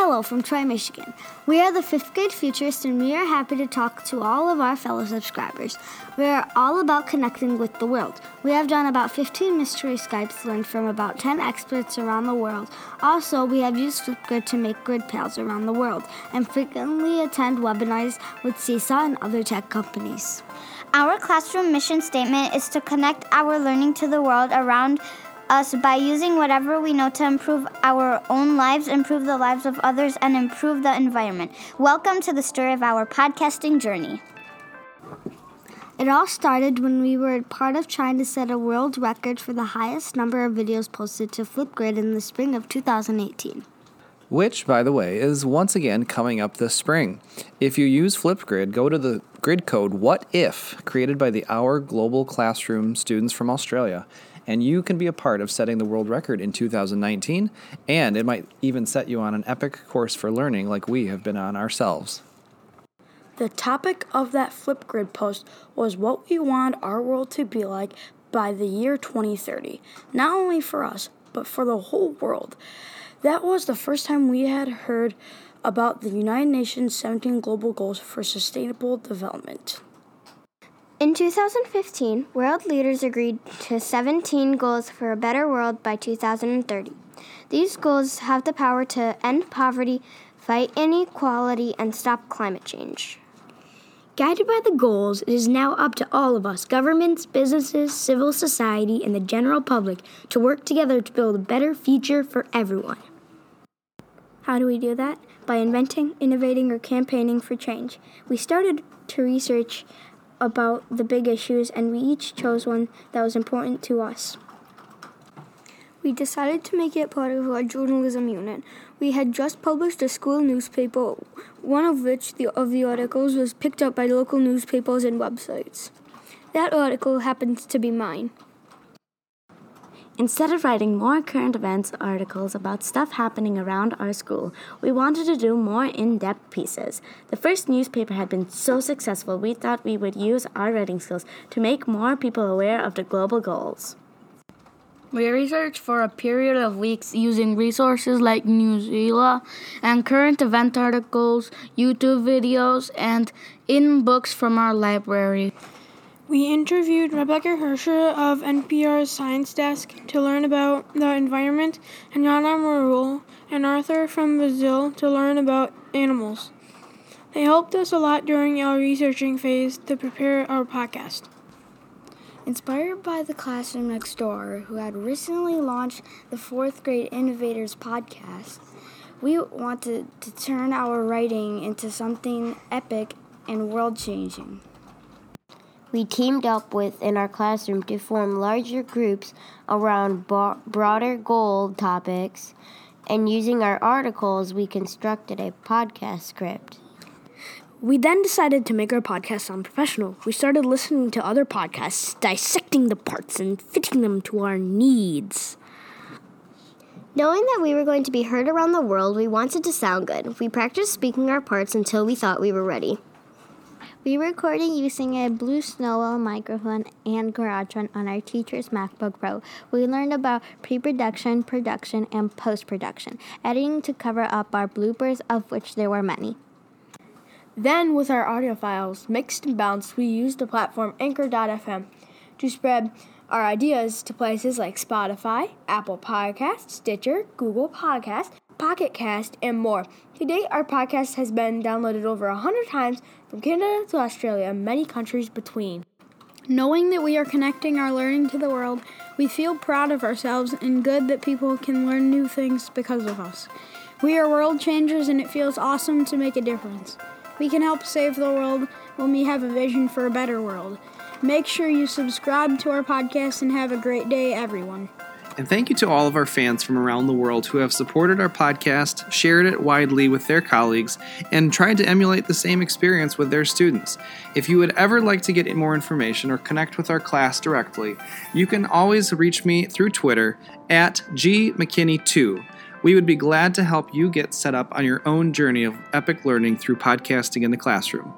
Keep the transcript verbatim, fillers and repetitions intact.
Hello from Troy, Michigan. We are the fifth grade futurists, and we are happy to talk to all of our fellow subscribers. We are all about connecting with the world. We have done about fifteen mystery Skypes, learned from about ten experts around the world. Also, we have used Flipgrid to make grid pals around the world and frequently attend webinars with Seesaw and other tech companies. Our classroom mission statement is to connect our learning to the world around us by using whatever we know to improve our own lives, improve the lives of others, and improve the environment. Welcome to the story of our podcasting journey. It all started when we were part of trying to set a world record for the highest number of videos posted to Flipgrid in the spring of two thousand eighteen. Which, by the way, is once again coming up this spring. If you use Flipgrid, go to the grid code WHATIF, created by the Our Global Classroom students from Australia, and you can be a part of setting the world record in two thousand nineteen, and it might even set you on an epic course for learning like we have been on ourselves. The topic of that Flipgrid post was what we want our world to be like by the year twenty thirty, not only for us, but for the whole world. That was the first time we had heard about the United Nations seventeen Global Goals for Sustainable Development. In two thousand fifteen, world leaders agreed to seventeen goals for a better world by two thousand thirty. These goals have the power to end poverty, fight inequality, and stop climate change. Guided by the goals, it is now up to all of us, governments, businesses, civil society, and the general public, to work together to build a better future for everyone. How do we do that? By inventing, innovating, or campaigning for change. We started to research about the big issues, and we each chose one that was important to us. We decided to make it part of our journalism unit. We had just published a school newspaper, one of which the, of the articles was picked up by local newspapers and websites. That article happened to be mine. Instead of writing more current events articles about stuff happening around our school, we wanted to do more in-depth pieces. The first newspaper had been so successful, we thought we would use our writing skills to make more people aware of the global goals. We researched for a period of weeks using resources like Newzilla and current event articles, YouTube videos, and in books from our library. We interviewed Rebecca Hersher of N P R's Science Desk to learn about the environment, and Jana Marule and Arthur from Brazil to learn about animals. They helped us a lot during our researching phase to prepare our podcast. Inspired by the classroom next door, who had recently launched the fourth grade Innovators podcast, we wanted to turn our writing into something epic and world-changing. We teamed up within our classroom to form larger groups around bo- broader goal topics, and using our articles, we constructed a podcast script. We then decided to make our podcast sound professional. We started listening to other podcasts, dissecting the parts and fitting them to our needs. Knowing that we were going to be heard around the world, we wanted to sound good. We practiced speaking our parts until we thought we were ready. We recorded using a Blue Snowball microphone and GarageBand on our teacher's MacBook Pro. We learned about pre-production, production, and post-production, editing to cover up our bloopers, of which there were many. Then, with our audio files mixed and balanced, we used the platform Anchor dot F M to spread our ideas to places like Spotify, Apple Podcasts, Stitcher, Google Podcasts, Pocket Cast, and more. To date, our podcast has been downloaded over one hundred times from Canada to Australia and many countries between. Knowing that we are connecting our learning to the world, we feel proud of ourselves and good that people can learn new things because of us. We are world changers, and it feels awesome to make a difference. We can help save the world when we have a vision for a better world. Make sure you subscribe to our podcast and have a great day, everyone. And thank you to all of our fans from around the world who have supported our podcast, shared it widely with their colleagues, and tried to emulate the same experience with their students. If you would ever like to get more information or connect with our class directly, you can always reach me through Twitter at G M C kinney two. We would be glad to help you get set up on your own journey of epic learning through podcasting in the classroom.